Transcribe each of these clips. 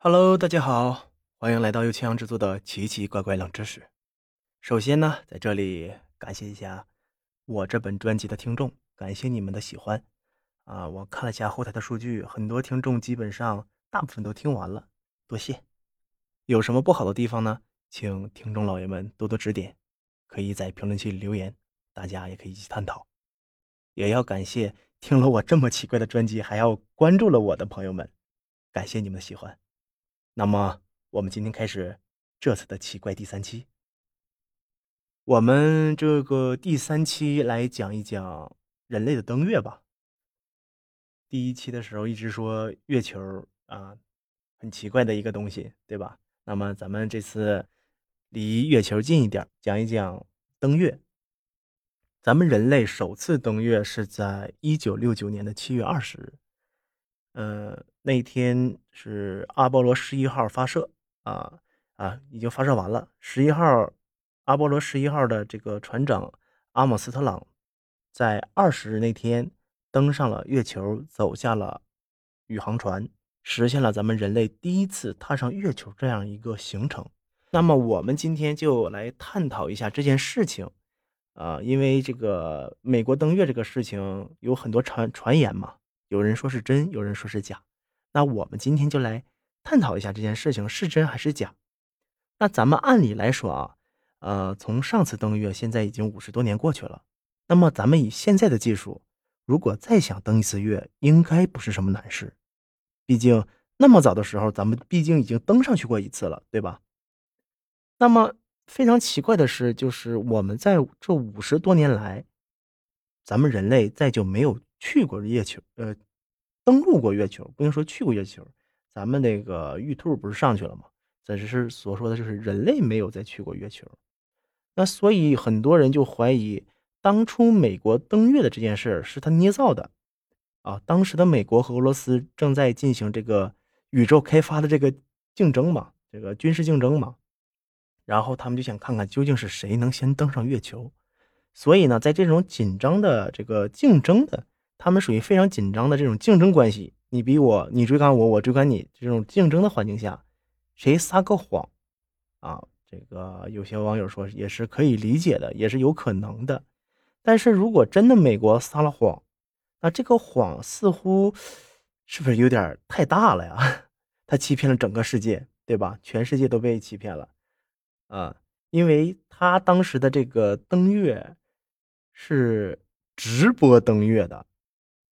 Hello， 大家好，欢迎来到由青阳制作的奇奇怪怪冷知识。首先呢，在这里感谢一下我这本专辑的听众，感谢你们的喜欢。我看了一下后台的数据，很多听众基本上大部分都听完了，多谢。有什么不好的地方呢？请听众老爷们多多指点，可以在评论区留言，大家也可以一起探讨。也要感谢听了我这么奇怪的专辑，还要关注了我的朋友们，感谢你们的喜欢。那么我们今天开始这次的奇怪第三期。我们这个第三期来讲一讲人类的登月吧。第一期的时候一直说月球很奇怪的一个东西，对吧？那么咱们这次离月球近一点，讲一讲登月。咱们人类首次登月是在1969年的7月20日。那天是阿波罗11号发射已经发射完了。11号阿波罗11号的这个船长阿姆斯特朗在20日那天登上了月球，走下了宇航船，实现了咱们人类第一次踏上月球这样一个行程。那么我们今天就来探讨一下这件事情。因为这个美国登月这个事情有很多传言嘛，有人说是真，有人说是假。那我们今天就来探讨一下这件事情是真还是假。那咱们按理来说从上次登月现在已经50多年过去了，那么咱们以现在的技术，如果再想登一次月应该不是什么难事。毕竟那么早的时候咱们毕竟已经登上去过一次了，对吧？那么非常奇怪的是，就是我们在这50多年来，咱们人类再就没有去过月球，登陆过月球，不能说去过月球。咱们那个玉兔不是上去了吗？咱只是所说的就是人类没有再去过月球。那所以很多人就怀疑，当初美国登月的这件事是他捏造的当时的美国和俄罗斯正在进行这个宇宙开发的这个竞争嘛，这个军事竞争嘛，然后他们就想看看究竟是谁能先登上月球。所以呢，在这种紧张的这个竞争的，他们属于非常紧张的这种竞争关系，你追赶我，我追赶你，这种竞争的环境下，谁撒个谎这个有些网友说也是可以理解的，也是有可能的。但是如果真的美国撒了谎，那这个谎似乎是不是有点太大了呀？他欺骗了整个世界，对吧？全世界都被欺骗了因为他当时的这个登月是直播登月的，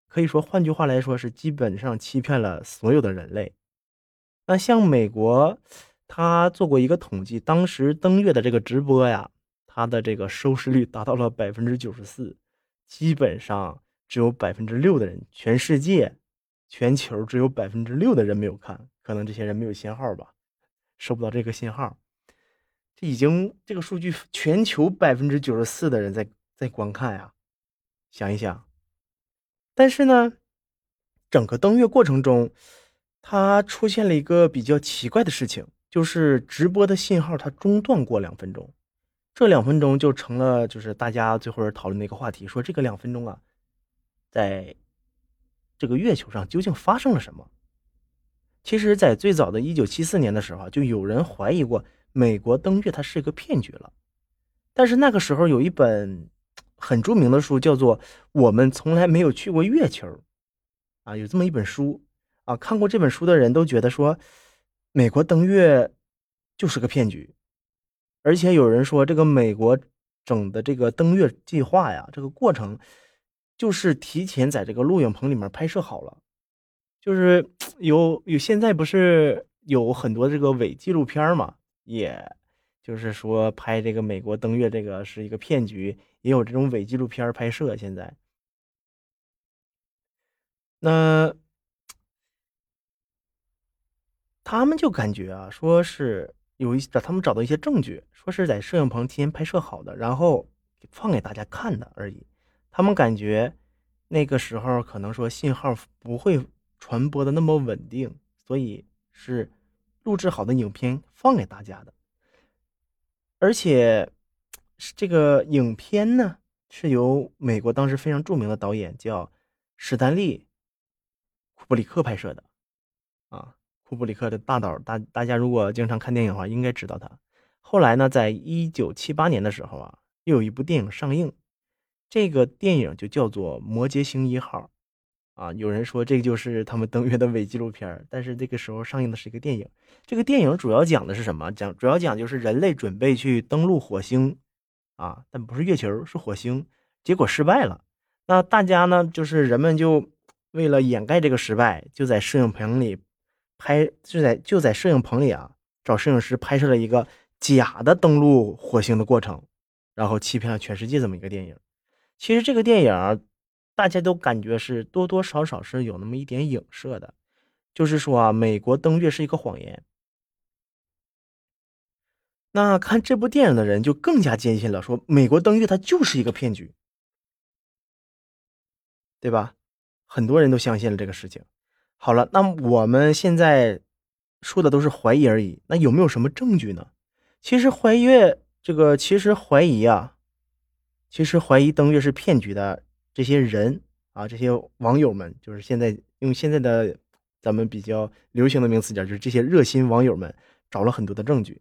可以说换句话来说是基本上欺骗了所有的人类。那像美国他做过一个统计，当时登月的这个直播呀，他的这个收视率达到了 94%， 基本上只有 6% 的人，全世界全球只有 6% 的人没有看，可能这些人没有信号吧，收不到这个信号。这已经这个数据，全球 94% 的人在观看呀，想一想。但是呢，整个登月过程中它出现了一个比较奇怪的事情，就是直播的信号它中断过2分钟。这2分钟就成了就是大家最后讨论的一个话题，说这个2分钟在这个月球上究竟发生了什么。其实在最早的1974年的时候，就有人怀疑过美国登月它是一个骗局了。但是那个时候有一本很著名的书叫做《我们从来没有去过月球》有这么一本书看过这本书的人都觉得说美国登月就是个骗局。而且有人说这个美国整的这个登月计划呀，这个过程就是提前在这个录影棚里面拍摄好了。就是有现在不是有很多这个伪纪录片嘛，也就是说拍这个美国登月这个是一个骗局，也有这种伪纪录片拍摄现在。那他们就感觉说是他们找到一些证据，说是在摄影棚提前拍摄好的，然后放给大家看的而已。他们感觉那个时候可能说信号不会传播的那么稳定，所以是录制好的影片放给大家的。而且这个影片呢，是由美国当时非常著名的导演叫史丹利·库布里克拍摄的。库布里克的大导，大家如果经常看电影的话应该知道他。后来呢，在1978年的时候啊，又有一部电影上映，这个电影就叫做《摩羯星一号》啊，有人说这就是他们登月的伪纪录片，但是这个时候上映的是一个电影。这个电影主要讲的是什么？主要讲就是人类准备去登陆火星啊，但不是月球，是火星，结果失败了。那大家呢，就是人们就为了掩盖这个失败，就在摄影棚里拍，就在摄影棚里啊，找摄影师拍摄了一个假的登陆火星的过程，然后欺骗了全世界这么一个电影。其实这个电影啊，大家都感觉是多多少少是有那么一点影射的，就是说啊，美国登月是一个谎言。那看这部电影的人就更加坚信了，说美国登月它就是一个骗局，对吧？很多人都相信了这个事情。好了，那我们现在说的都是怀疑而已，那有没有什么证据呢？其实怀疑登月是骗局的这些人啊，这些网友们，就是现在用现在的咱们比较流行的名词讲，就是这些热心网友们找了很多的证据。